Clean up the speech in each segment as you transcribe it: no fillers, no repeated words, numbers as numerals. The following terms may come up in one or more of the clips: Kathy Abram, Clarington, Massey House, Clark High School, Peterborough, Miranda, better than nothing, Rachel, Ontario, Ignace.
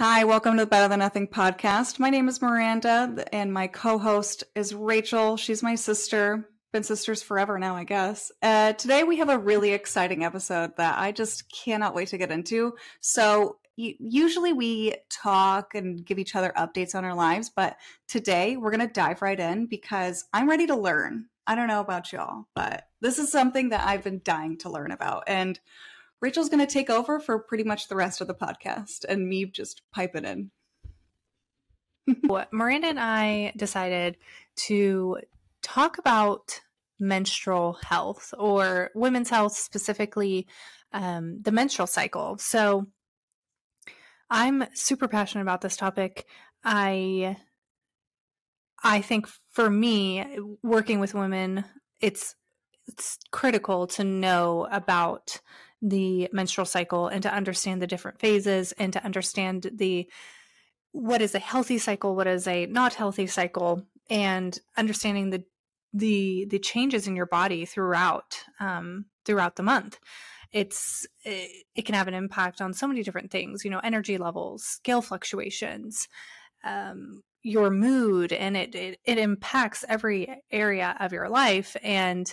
Hi, welcome to the Better Than Nothing podcast. My name is Miranda and my co-host is Rachel. She's my sister. Been sisters forever now, I guess. Today we have a really exciting episode that I just cannot wait to get into. So usually we talk and give each other updates on our lives, but today we're going to dive right in because I'm ready to learn. I don't know about y'all, but this is something that I've been dying to learn about, and Rachel's going to take over for pretty much the rest of the podcast and me just pipe it in. Miranda and I decided to talk about menstrual health, or women's health specifically, the menstrual cycle. So I'm super passionate about this topic. I think for me, working with women, it's critical to know about the menstrual cycle and to understand the different phases and to understand what is a healthy cycle, what is a not healthy cycle, and understanding the changes in your body throughout the month. It can have an impact on so many different things, energy levels, scale fluctuations, your mood, and it impacts every area of your life. And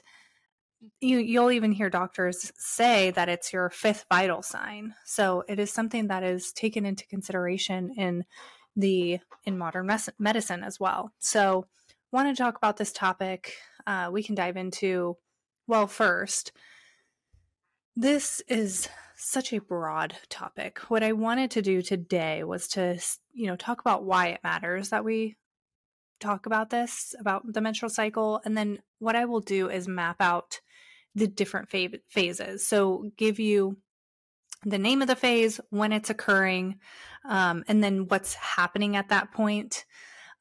you'll even hear doctors say that it's your fifth vital sign. So it is something that is taken into consideration in modern medicine as well. So want to talk about this topic. We can dive into, well, first, this is such a broad topic. What I wanted to do today was to, talk about why it matters that we talk about this, about the menstrual cycle. And then what I will do is map out the different phases. So give you the name of the phase, when it's occurring, and then what's happening at that point.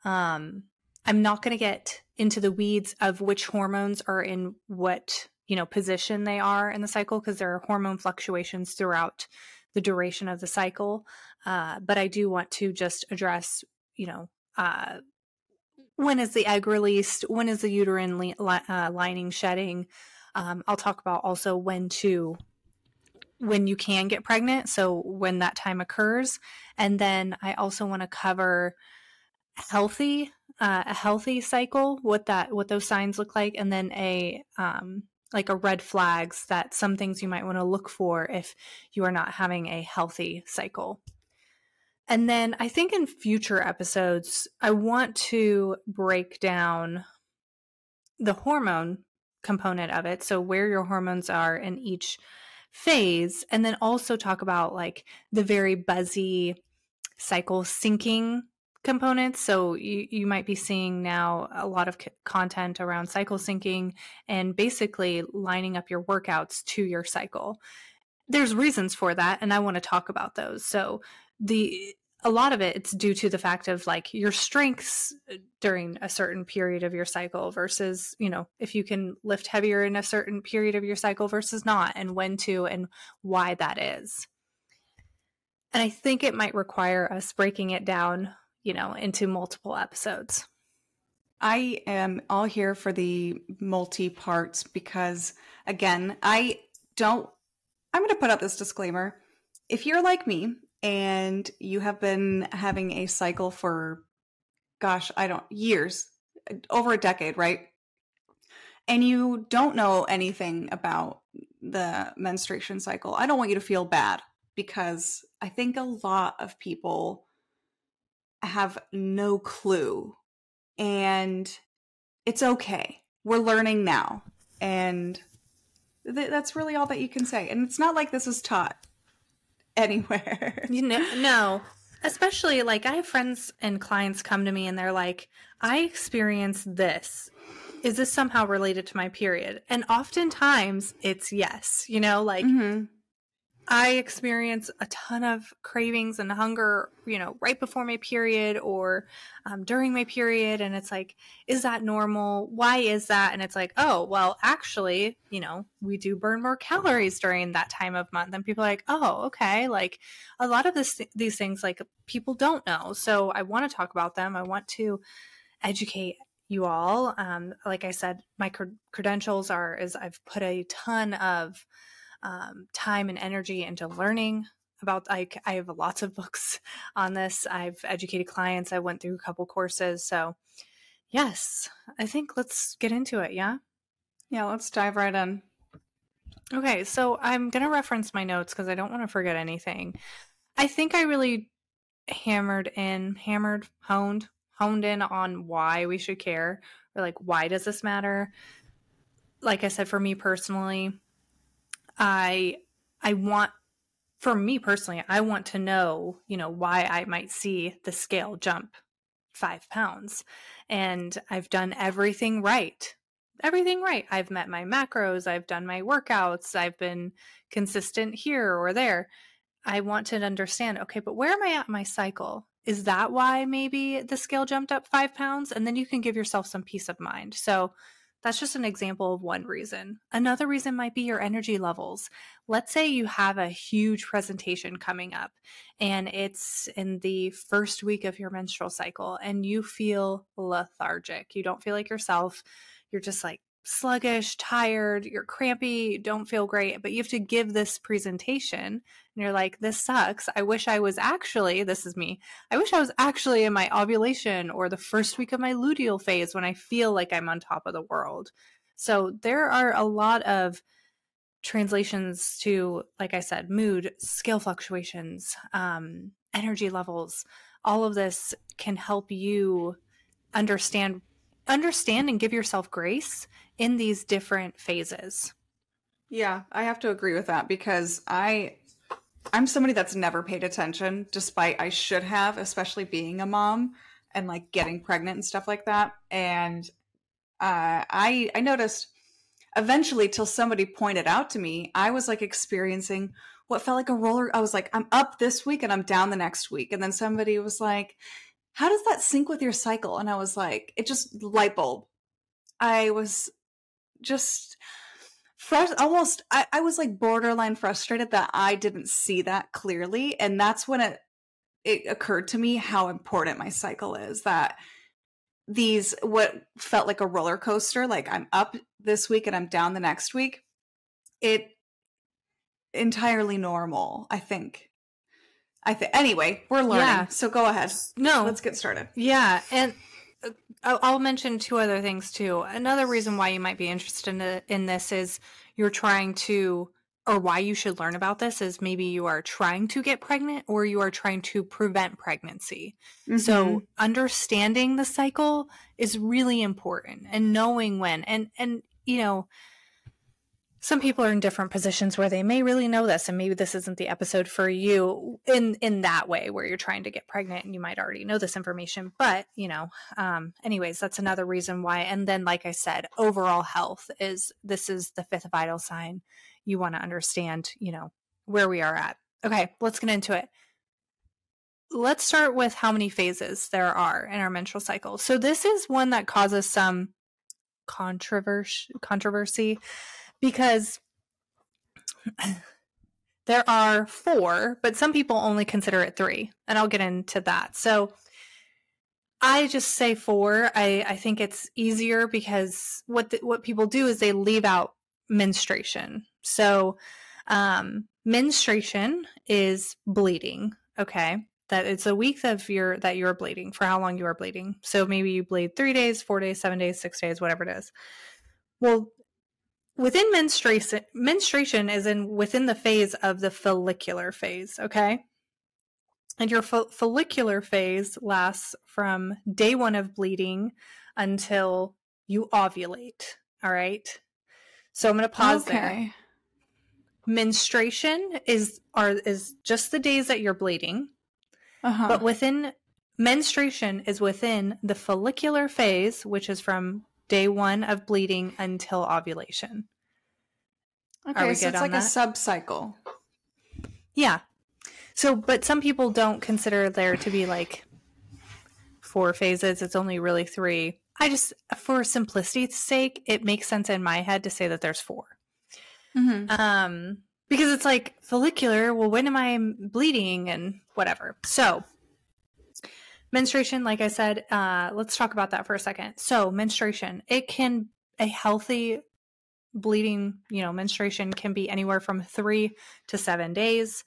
I'm not going to get into the weeds of which hormones are in what, position they are in the cycle, because there are hormone fluctuations throughout the duration of the cycle. But I do want to just address, when is the egg released? When is the uterine lining shedding? I'll talk about also when you can get pregnant, so when that time occurs. And then I also want to cover a healthy cycle, what those signs look like, and then a red flags, that some things you might want to look for if you are not having a healthy cycle. And then I think in future episodes, I want to break down the hormone component of it. So where your hormones are in each phase, and then also talk about the very buzzy cycle syncing components. So you might be seeing now a lot of content around cycle syncing and basically lining up your workouts to your cycle. There's reasons for that, and I want to talk about those. So a lot of it's due to the fact of your strengths during a certain period of your cycle versus, if you can lift heavier in a certain period of your cycle versus not, and when to, and why that is. And I think it might require us breaking it down, into multiple episodes. I am all here for the multi parts because, again, I'm going to put out this disclaimer. If you're like me, and you have been having a cycle for, years, over a decade, right? And you don't know anything about the menstruation cycle, I don't want you to feel bad, because I think a lot of people have no clue, and it's okay. We're learning now, and that's really all that you can say. And it's not like this is taught anywhere. No. Especially I have friends and clients come to me and they're like, I experienced this. Is this somehow related to my period? And oftentimes it's yes. Mm-hmm. I experience a ton of cravings and hunger, right before my period or during my period. And it's is that normal? Why is that? And it's oh, well, actually, we do burn more calories during that time of month. And people are oh, okay. A lot of these things, people don't know. So I want to talk about them. I want to educate you all. Like I said, my credentials is I've put a ton of time and energy into learning about, like, I have lots of books on this. I've educated clients. I went through a couple courses. So yes, I think let's get into it. Yeah. Yeah. Let's dive right in. Okay. So I'm going to reference my notes because I don't want to forget anything. I think I really honed in on why we should care, or like, why does this matter? Like I said, for me personally, I want to know, you know, why I might see the scale jump 5 pounds, and I've done everything right. Everything right. I've met my macros. I've done my workouts. I've been consistent here or there. I want to understand, okay, but where am I at in my cycle? Is that why maybe the scale jumped up 5 pounds? And then you can give yourself some peace of mind. So that's just an example of one reason. Another reason might be your energy levels. Let's say you have a huge presentation coming up and it's in the first week of your menstrual cycle and you feel lethargic. You don't feel like yourself. You're just like sluggish, tired, you're crampy, you don't feel great, but you have to give this presentation and you're like, this sucks. I wish I was actually in my ovulation or the first week of my luteal phase when I feel like I'm on top of the world. So there are a lot of translations to, like I said, mood, scale fluctuations, energy levels. All of this can help you understand and give yourself grace in these different phases. Yeah, I have to agree with that because I'm somebody that's never paid attention, despite I should have, especially being a mom and like getting pregnant and stuff like that. And I noticed eventually, till somebody pointed out to me, I was like experiencing what felt like a roller. I was like, I'm up this week and I'm down the next week. And then somebody was like, how does that sync with your cycle? And I was like, it just light bulb. I was just I was like borderline frustrated that I didn't see that clearly. And that's when it occurred to me how important my cycle is, that these, what felt like a roller coaster, like I'm up this week and I'm down the next week, it entirely normal, I think. Anyway, we're learning. Yeah. So go ahead. No, let's get started. Yeah. And I'll mention two other things too. Another reason why you might be interested in this is you're trying to, or why you should learn about this is maybe you are trying to get pregnant or you are trying to prevent pregnancy. Mm-hmm. So understanding the cycle is really important, and knowing when, and you know, some people are in different positions where they may really know this, and maybe this isn't the episode for you in that way where you're trying to get pregnant and you might already know this information, but you know, anyways, that's another reason why. And then, like I said, overall health is the fifth vital sign. You want to understand, you know, where we are at. Okay. Let's get into it. Let's start with how many phases there are in our menstrual cycle. So this is one that causes some controversy. Because there are 4, but some people only consider it 3, and I'll get into that. So I just say 4. I think it's easier because what people do is they leave out menstruation. So menstruation is bleeding. Okay, that it's a week that you're bleeding, for how long you are bleeding. So maybe you bleed 3 days, 4 days, 7 days, 6 days, whatever it is. Well, within menstruation is within the phase of the follicular phase, okay? And your follicular phase lasts from day 1 of bleeding until you ovulate, all right? So I'm going to pause there. Menstruation is just the days that you're bleeding, but within menstruation is within the follicular phase, which is from day 1 of bleeding until ovulation. Okay, so it's like a sub-cycle. Yeah. So, but some people don't consider there to be like 4 phases. It's only really 3. I just, for simplicity's sake, it makes sense in my head to say that there's 4. Mm-hmm. Because it's like follicular, well, when am I bleeding and whatever. So menstruation, like I said, let's talk about that for a second. So menstruation, a healthy bleeding, you know, menstruation can be anywhere from 3 to 7 days.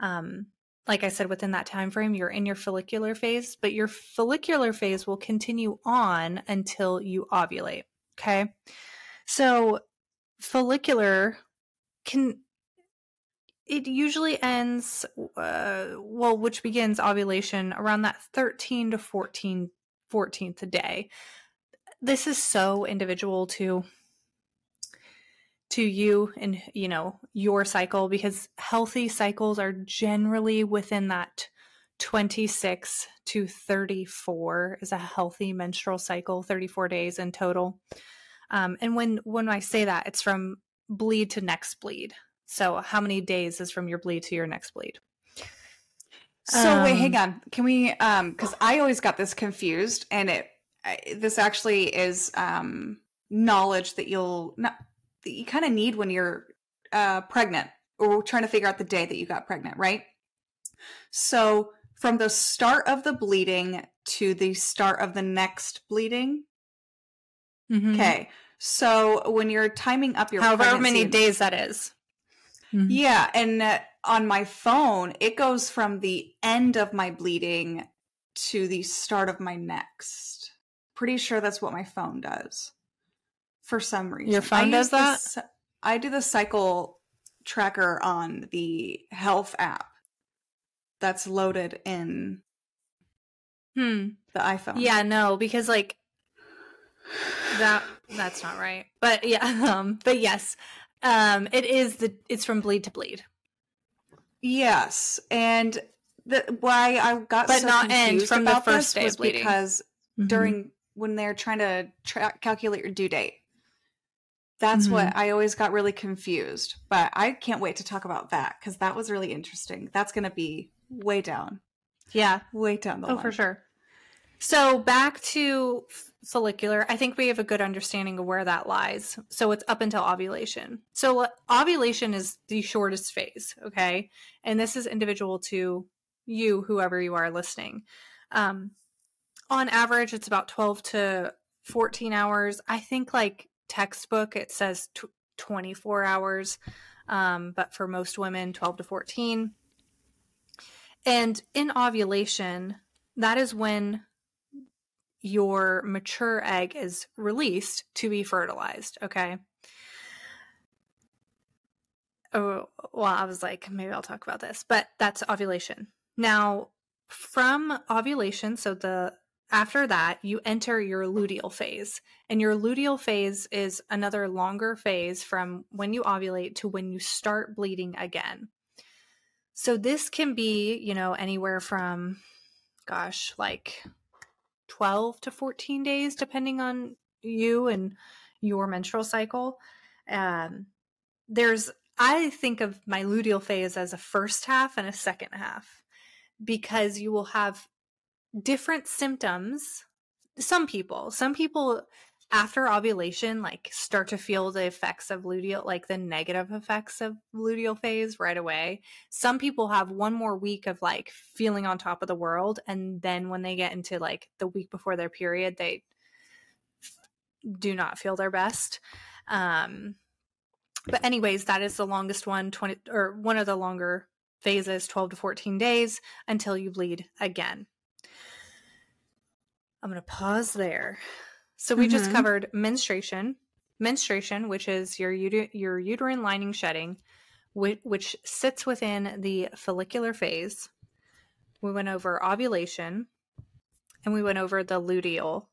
Like I said, within that time frame, you're in your follicular phase, but your follicular phase will continue on until you ovulate. Okay. So follicular it usually ends, which begins ovulation around that 13 to 14th day. This is so individual to you and, you know, your cycle, because healthy cycles are generally within that 26 to 34 is a healthy menstrual cycle, 34 days in total. And when I say that, it's from bleed to next bleed. So how many days is from your bleed to your next bleed? So wait, hang on. Can we, cause I always got this confused, and this actually is, knowledge that you kind of need when you're pregnant or trying to figure out the day that you got pregnant, right? So from the start of the bleeding to the start of the next bleeding. Mm-hmm. Okay. So when you're timing up your however many days that is. Mm-hmm. Yeah. And on my phone, it goes from the end of my bleeding to the start of my next. Pretty sure that's what my phone does. For some reason. Your phone does that? I do the cycle tracker on the health app that's loaded in the iPhone. Yeah, no, because like that's not right. But yeah, but yes. It's from bleed to bleed. Yes. And why I got but so not confused end from about the first this day was bleeding. Because mm-hmm. during when they're trying to calculate your due date. That's mm-hmm. what I always got really confused, but I can't wait to talk about that because that was really interesting. That's going to be way down. Yeah. Way down the line. Oh, for sure. So back to follicular, I think we have a good understanding of where that lies. So it's up until ovulation. So ovulation is the shortest phase. Okay. And this is individual to you, whoever you are listening. On average, it's about 12 to 14 hours. I think like textbook it says 24 hours, but for most women 12 to 14. And in ovulation, that is when your mature egg is released to be fertilized. Okay. Oh, well, I was like, maybe I'll talk about this, but that's ovulation. Now, from ovulation, so after that, you enter your luteal phase, and your luteal phase is another longer phase from when you ovulate to when you start bleeding again. So this can be, you know, anywhere from, gosh, like 12 to 14 days, depending on you and your menstrual cycle. I think of my luteal phase as a first half and a second half, because you will have different symptoms. Some people after ovulation like start to feel the effects of luteal, like the negative effects of luteal phase right away. Some people have one more week of like feeling on top of the world, and then when they get into like the week before their period, they do not feel their best. But anyways, that is the longest one, one of the longer phases, 12 to 14 days until you bleed again. I'm going to pause there. So we just covered menstruation, which is your uterine lining shedding, which sits within the follicular phase. We went over ovulation, and we went over the luteal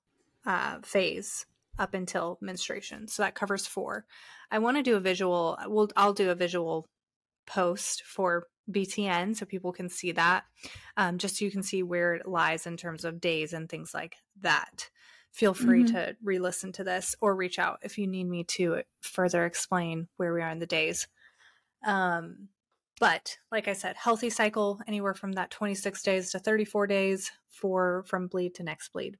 phase up until menstruation. So that covers 4. I want to do a visual. I'll do a visual post for BTN so people can see that, just so you can see where it lies in terms of days and things like that. Feel free to re-listen to this or reach out if you need me to further explain where we are in the days. But like I said, healthy cycle anywhere from that 26 days to 34 days from bleed to next bleed.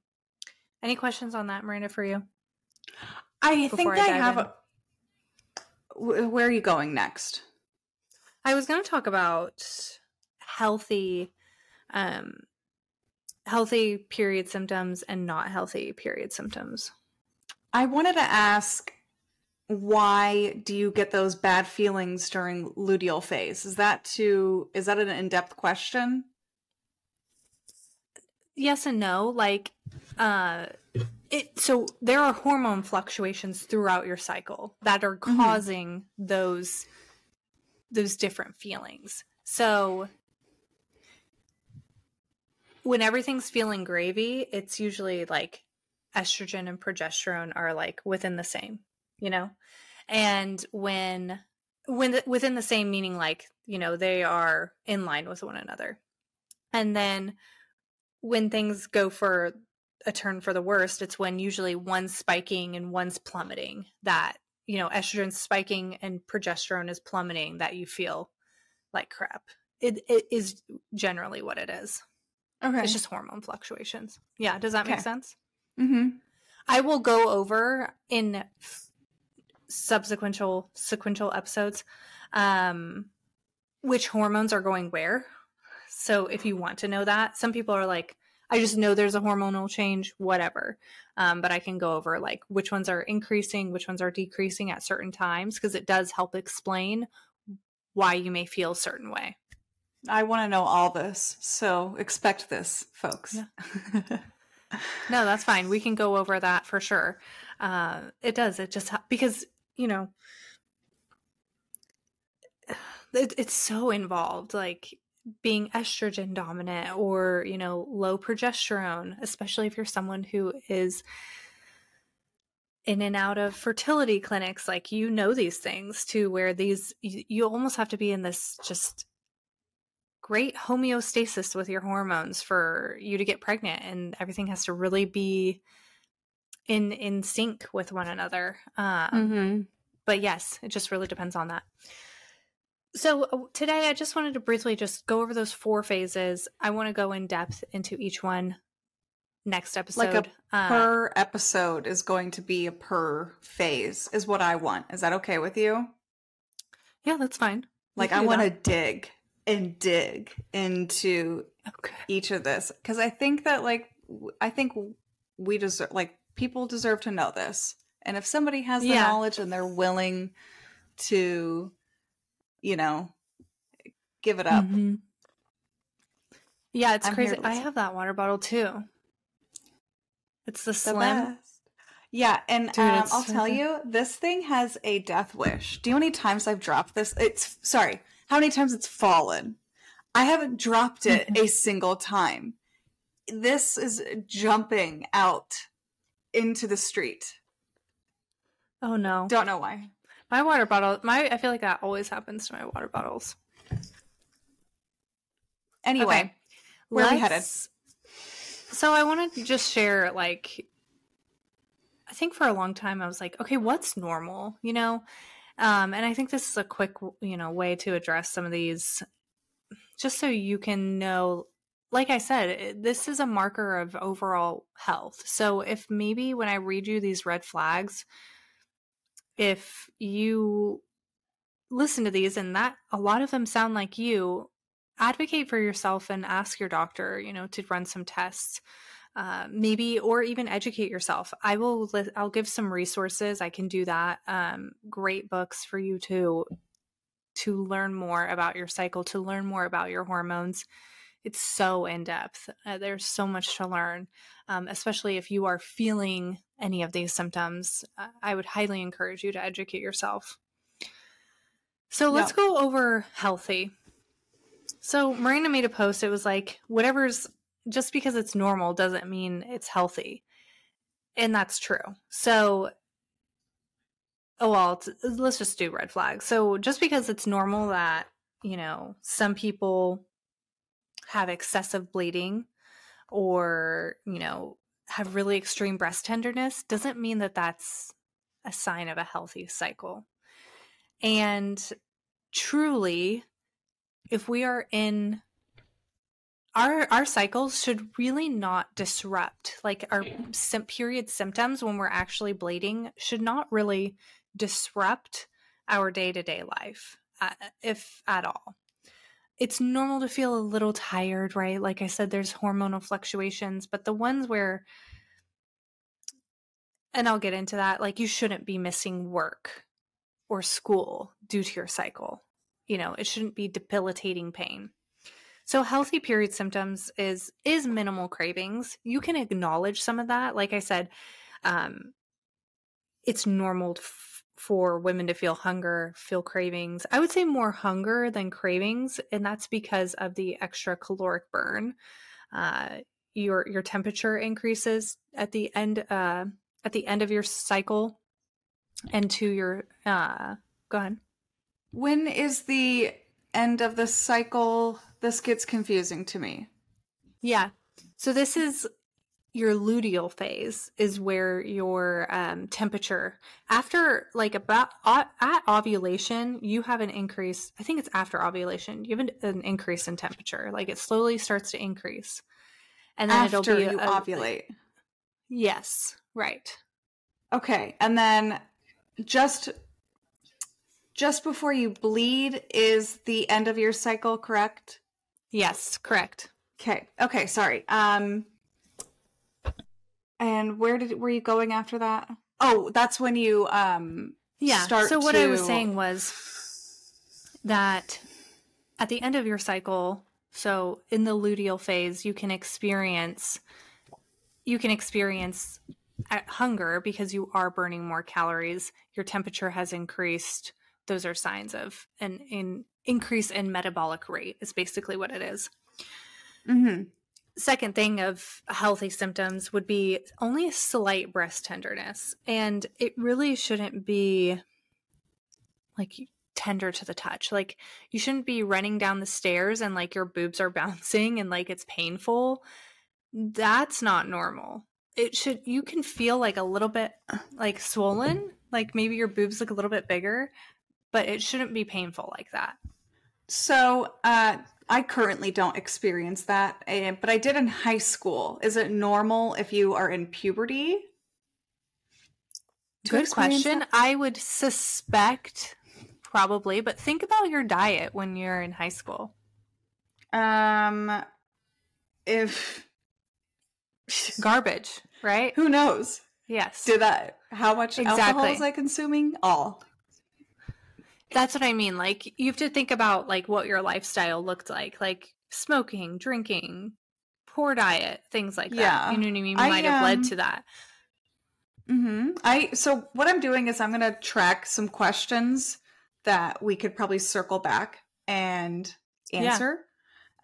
Any questions on that, Miranda, for you? I think I have where are you going next? I was going to talk about healthy period symptoms and not healthy period symptoms. I wanted to ask why do you get those bad feelings during luteal phase? Is that an in-depth question? Yes and no. Like, so there are hormone fluctuations throughout your cycle that are causing mm-hmm. those different feelings. So when everything's feeling gravy, it's usually like estrogen and progesterone are like within the same, you know? And when within the same, meaning like, you know, they are in line with one another. And then when things go for a turn for the worst, it's when usually one's spiking and one's plummeting, that, you know, estrogen's spiking and progesterone is plummeting, that you feel like crap. It is generally what it is. Okay. It's just hormone fluctuations. Yeah. Does that make sense? Mm-hmm. I will go over in sequential episodes, which hormones are going where. So if you want to know that, some people are like, I just know there's a hormonal change, whatever. But I can go over like which ones are increasing, which ones are decreasing at certain times, because it does help explain why you may feel a certain way. I want to know all this, so expect this, folks. Yeah. No, that's fine. We can go over that for sure. It does. It just because, you know, it's so involved, like being estrogen dominant or, you know, low progesterone, especially if you're someone who is in and out of fertility clinics, like, you know, these things to where you almost have to be in this just great homeostasis with your hormones for you to get pregnant, and everything has to really be in sync with one another. Mm-hmm. But yes, it just really depends on that. So today I just wanted to briefly just go over those 4 phases. I want to go in depth into each one next episode. Like a per episode is going to be a per phase is what I want. Is that okay with you? Yeah, that's fine. Like, I want to dig into each of this. Because I think that, like, we deserve, like, people deserve to know this. And if somebody has the knowledge and they're willing to, you know, give it up. Mm-hmm. Yeah, it's crazy. I have that water bottle too. It's the Slim. Best. Yeah, and dude, I'll tell you, this thing has a death wish. Do you know how many times I've dropped this? How many times it's fallen? I haven't dropped it a single time. This is jumping out into the street. Oh no. Don't know why. My water bottle, I feel like that always happens to my water bottles. Anyway, okay. Where are we headed? So I wanted to just share, like, I think for a long time I was like, okay, what's normal, you know? And I think this is a quick, you know, way to address some of these, just so you can know, like I said, this is a marker of overall health. So if maybe when I read you these red flags, if you listen to these and that a lot of them sound like you, advocate for yourself and ask your doctor, you know, to run some tests, maybe, or even educate yourself. I'll give some resources. I can do that. Great books for you to learn more about your cycle, to learn more about your hormones. It's so in depth. There's so much to learn, especially if you are feeling any of these symptoms. I would highly encourage you to educate yourself. So let's go over healthy. So Miranda made a post. It was like, whatever's, just because it's normal doesn't mean it's healthy. And that's true. So, let's just do red flags. So just because it's normal that, you know, some people have excessive bleeding or, you know, have really extreme breast tenderness doesn't mean that that's a sign of a healthy cycle. And truly, if we are in our cycles should really not disrupt, like, our period symptoms when we're actually bleeding should not really disrupt our day-to-day life, if at all. It's normal to feel a little tired, right? Like I said, there's hormonal fluctuations, but the ones where and I'll get into that, like, you shouldn't be missing work or school due to your cycle. You know, it shouldn't be debilitating pain. So healthy period symptoms is minimal cravings. You can acknowledge some of that. Like I said, it's normal for women to feel hunger, feel cravings. I would say more hunger than cravings, and that's because of the extra caloric burn. Your temperature increases at the end of your cycle, and to your go ahead. When is the end of the cycle? This gets confusing to me. Yeah. So this is your luteal phase, is where your temperature, after like about at ovulation, you have an increase. I think it's after ovulation. You have an increase in temperature. Like, it slowly starts to increase. And then after it'll be you ovulate. Yes. Right. Okay. And then just before you bleed is the end of your cycle, correct? Yes, correct. Okay, sorry. And were you going after that? Oh, that's when you start. So what I was saying was that at the end of your cycle, so in the luteal phase, you can experience hunger because you are burning more calories, your temperature has increased. Those are signs of an increase in metabolic rate, is basically what it is. Mm-hmm. Second thing of healthy symptoms would be only a slight breast tenderness. And it really shouldn't be like tender to the touch. Like, you shouldn't be running down the stairs and like your boobs are bouncing and like it's painful. That's not normal. You can feel like a little bit like swollen, like maybe your boobs look a little bit bigger, but it shouldn't be painful like that. So I currently don't experience that, but I did in high school. Is it normal if you are in puberty? Good question. That? I would suspect probably, but think about your diet when you're in high school. If garbage, right? Who knows? Yes. How much alcohol was I consuming? All. That's what I mean. Like, you have to think about like what your lifestyle looked like smoking, drinking, poor diet, things like that. You know what I mean? Might have led to that. Mm-hmm. So what I'm doing is I'm going to track some questions that we could probably circle back and answer.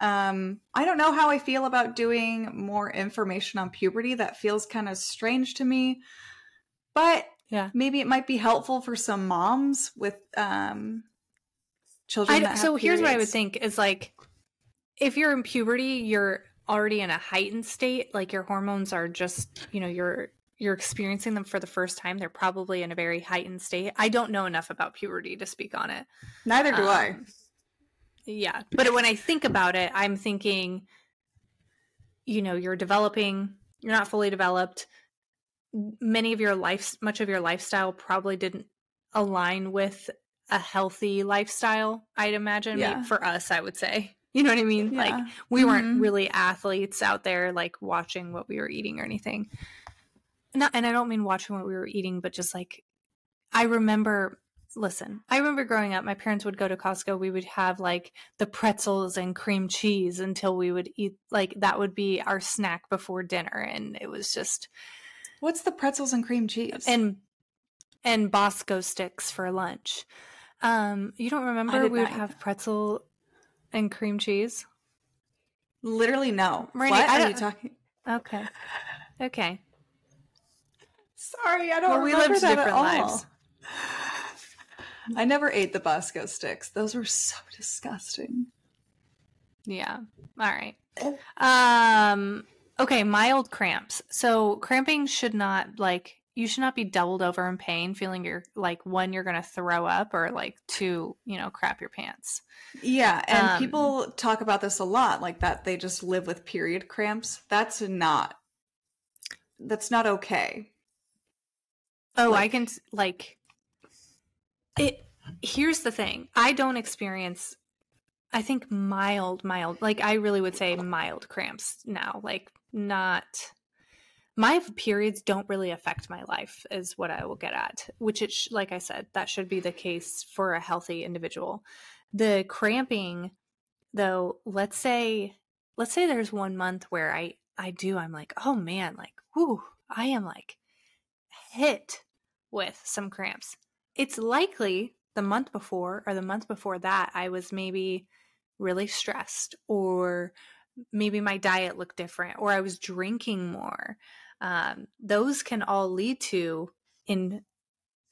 Yeah. I don't know how I feel about doing more information on puberty. That feels kind of strange to me, but yeah, maybe it might be helpful for some moms with children that have periods. Here's what I would think is, like, if you're in puberty, you're already in a heightened state. Like, your hormones are just, you know, you're experiencing them for the first time. They're probably in a very heightened state. I don't know enough about puberty to speak on it. Neither do I. Yeah. But when I think about it, I'm thinking, you know, you're developing, you're not fully developed. Much of your lifestyle probably didn't align with a healthy lifestyle, I'd imagine. Yeah. Maybe for us, I would say. You know what I mean? Yeah. Like, we weren't really athletes out there, like, watching what we were eating or anything. And I don't mean watching what we were eating, but just, like, I remember growing up, my parents would go to Costco. We would have, like, the pretzels and cream cheese until we would eat. Like, that would be our snack before dinner. And it was just... What's the pretzels and cream cheese? And Bosco sticks for lunch. You don't remember we would have pretzel and cream cheese? Literally, no. Miranda, what are you talking? Okay. Sorry, I don't remember. We lived that different lives. I never ate the Bosco sticks. Those were so disgusting. Yeah. All right. Okay, mild cramps. So cramping should not, like, you should not be doubled over in pain, feeling you're, like, one, you're going to throw up, or, like, two, you know, crap your pants. Yeah, and people talk about this a lot, like, that they just live with period cramps. That's not okay. Oh, like, I can, like, it. Here's the thing. I don't experience, I think, mild, like, I really would say mild cramps now, like, not my periods don't really affect my life is what I will get at, which it like I said, that should be the case for a healthy individual. The cramping though, let's say there's 1 month where I'm like, oh man, like, whoo, I am like hit with some cramps. It's likely the month before or the month before that I was maybe really stressed, or maybe my diet looked different, or I was drinking more. Those can all lead to, in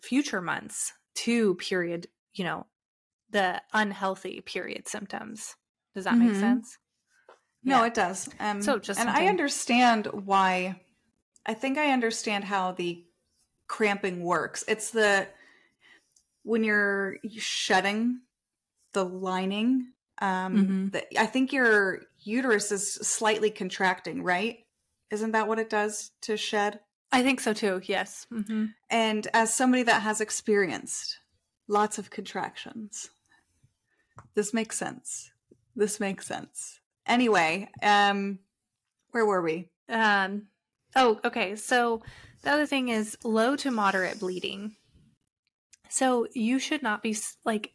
future months, to period, the unhealthy period symptoms. Does that make sense? No, yeah. It does. I understand why. I think I understand how the cramping works. It's when you're shedding the lining, I think your uterus is slightly contracting, right? Isn't that what it does to shed? I think so too. Yes. Mm-hmm. And as somebody that has experienced lots of contractions, this makes sense. Anyway, where were we? Okay. So the other thing is low to moderate bleeding. So you should not be like,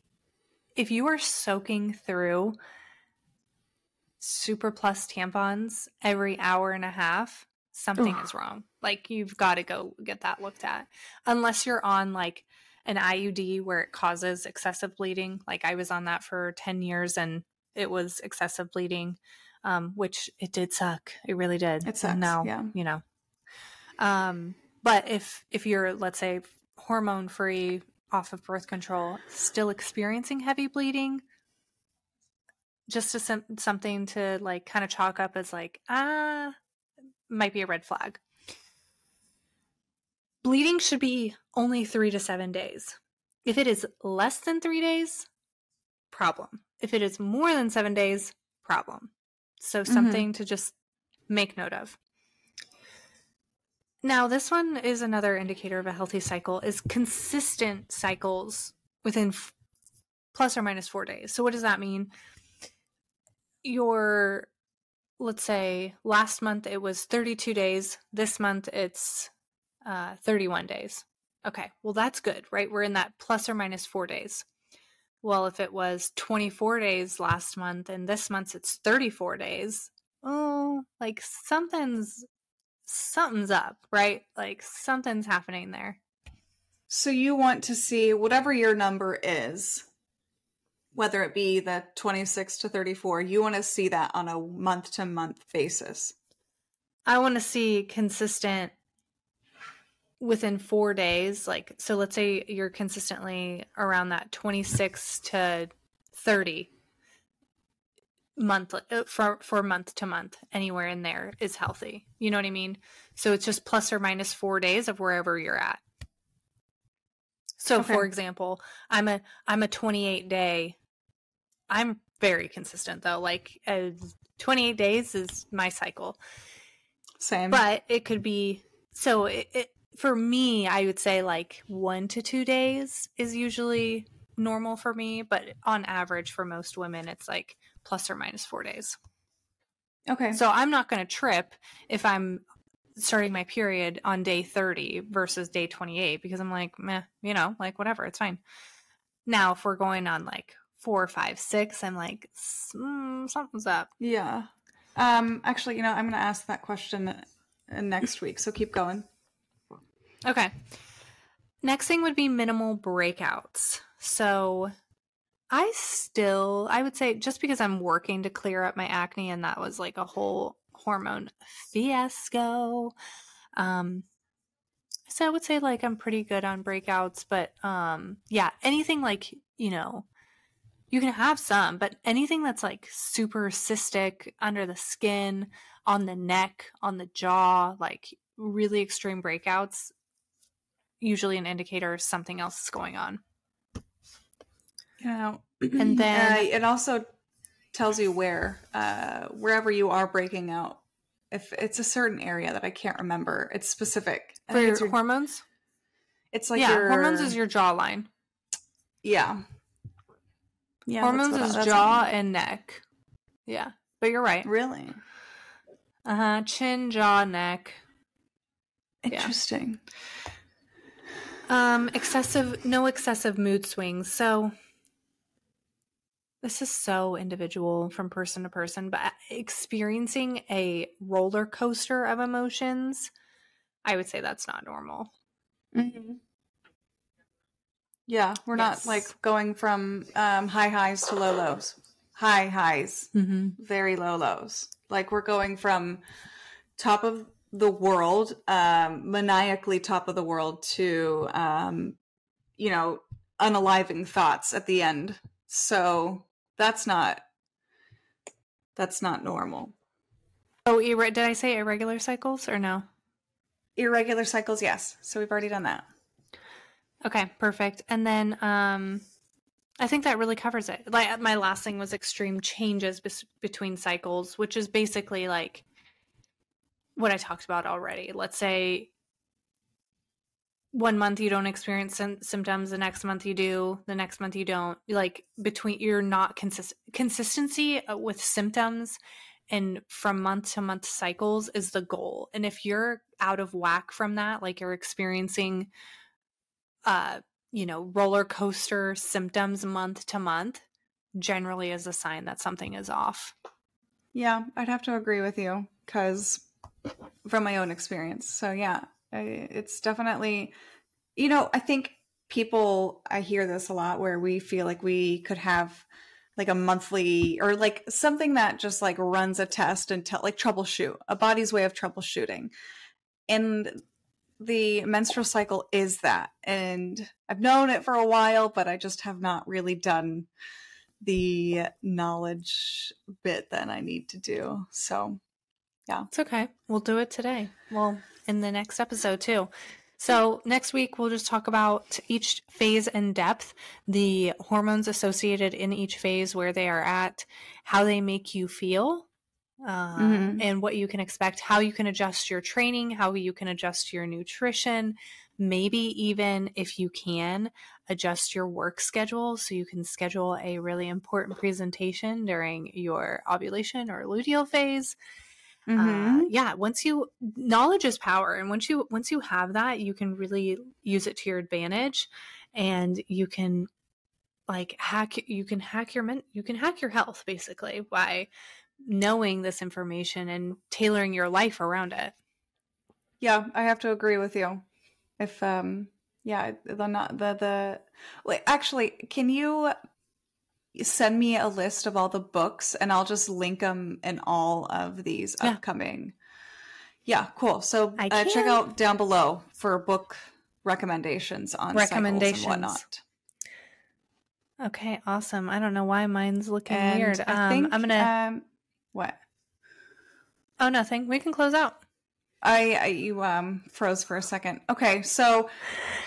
if you are soaking through SuperPlus tampons every hour and a half, something is wrong. Like, you've got to go get that looked at. Unless you're on like an IUD where it causes excessive bleeding. Like, I was on that for 10 years and it was excessive bleeding, which it did suck. It really did. It sucks. Now, yeah. But if you're, let's say, hormone free, off of birth control, still experiencing heavy bleeding, just something to like kind of chalk up as like, might be a red flag. Bleeding should be only 3 to 7 days. If it is less than 3 days, problem. If it is more than 7 days, problem. So something to just make note of. Now, this one is another indicator of a healthy cycle, is consistent cycles within plus or minus 4 days. So what does that mean? Your, let's say, last month it was 32 days. This month it's 31 days. Okay, well, that's good, right? We're in that plus or minus 4 days. Well, if it was 24 days last month and this month it's 34 days, like something's up, right? Like, something's happening there. So you want to see whatever your number is, whether it be the 26 to 34, you want to see that on a month to month basis. I want to see consistent within 4 days. Like, so let's say you're consistently around that 26 to 30 month for month to month, anywhere in there is healthy. You know what I mean? So it's just plus or minus 4 days of wherever you're at. So for example, I'm a 28 day. I'm very consistent though. Like 28 days is my cycle. Same. But it could be, so it for me, I would say like 1 to 2 days is usually normal for me, but on average for most women, it's like plus or minus 4 days. Okay. So I'm not going to trip if I'm starting my period on day 30 versus day 28, because I'm like, meh, like whatever, it's fine. Now, if we're going on like 4, 5, 6, I'm like, something's up. Yeah. Actually, I'm going to ask that question next week. So keep going. Okay. Next thing would be minimal breakouts. So I would say, just because I'm working to clear up my acne, and that was like a whole hormone fiasco. So I would say like I'm pretty good on breakouts, but yeah, anything like, you can have some, but anything that's like super cystic under the skin, on the neck, on the jaw, like really extreme breakouts, usually an indicator something else is going on. And then it also tells you wherever you are breaking out. If it's a certain area that I can't remember, it's specific. For your hormones? It's like hormones is your jawline. Yeah. Yeah. Hormones is jaw and neck. Yeah. But you're right. Really? Chin, jaw, neck. Interesting. No excessive mood swings. So this is so individual from person to person, but experiencing a roller coaster of emotions, I would say that's not normal. Mm-hmm. Yeah, we're not like going from high highs to low lows. High highs, very low lows. Like we're going from top of the world, maniacally top of the world, to unaliving thoughts at the end. So that's not normal. Oh, did I say irregular cycles or no? Irregular cycles, yes. So we've already done that. Okay, perfect. And then I think that really covers it. Like my last thing was extreme changes between cycles, which is basically like what I talked about already. Let's say one month you don't experience symptoms, the next month you do, the next month you don't. Like between, you're not consistency with symptoms and from month to month cycles is the goal. And if you're out of whack from that, like you're experiencing roller coaster symptoms month to month, generally is a sign that something is off. Yeah, I'd have to agree with you because from my own experience. So yeah, it's definitely, I think I hear this a lot where we feel like we could have like a monthly or like something that just like runs a test and troubleshoot, a body's way of troubleshooting. And the menstrual cycle is that. And I've known it for a while, but I just have not really done the knowledge bit that I need to do. So yeah, it's okay. We'll do it today. Well, in the next episode too. So next week, we'll just talk about each phase in depth, the hormones associated in each phase, where they are at, how they make you feel, and what you can expect, how you can adjust your training, how you can adjust your nutrition, maybe even if you can adjust your work schedule so you can schedule a really important presentation during your ovulation or luteal phase. Knowledge is power. And once you have that, you can really use it to your advantage, and you can hack your health basically by knowing this information and tailoring your life around it. Yeah, I have to agree with you. If, can you send me a list of all the books and I'll just link them in all of these upcoming. Yeah, cool. So check out down below for book recommendations on cycles and whatnot. Okay, awesome. I don't know why mine's looking weird. I think I'm gonna what? Oh, nothing. We can close out. You froze for a second. Okay, so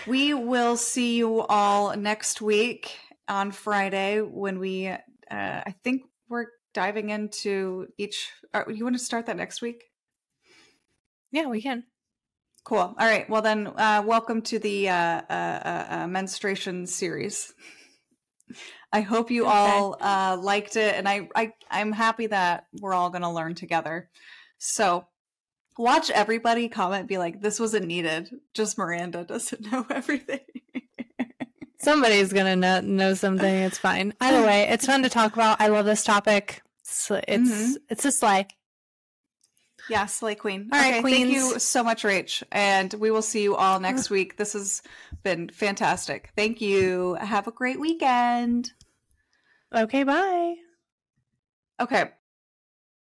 we will see you all next week on Friday when we, I think we're diving into each. You want to start that next week? Yeah, we can. Cool. All right. Well, then, welcome to the menstruation series. I hope you all liked it, and I'm happy that we're all going to learn together. So watch everybody comment, be like, this wasn't needed. Just Miranda doesn't know everything. Somebody's going to know something. It's fine. Either way, it's fun to talk about. I love this topic. It's a slay. Yeah, slay queen. All right, queens. Thank you so much, Rach. And we will see you all next week. This has been fantastic. Thank you. Have a great weekend. Okay, bye. Okay.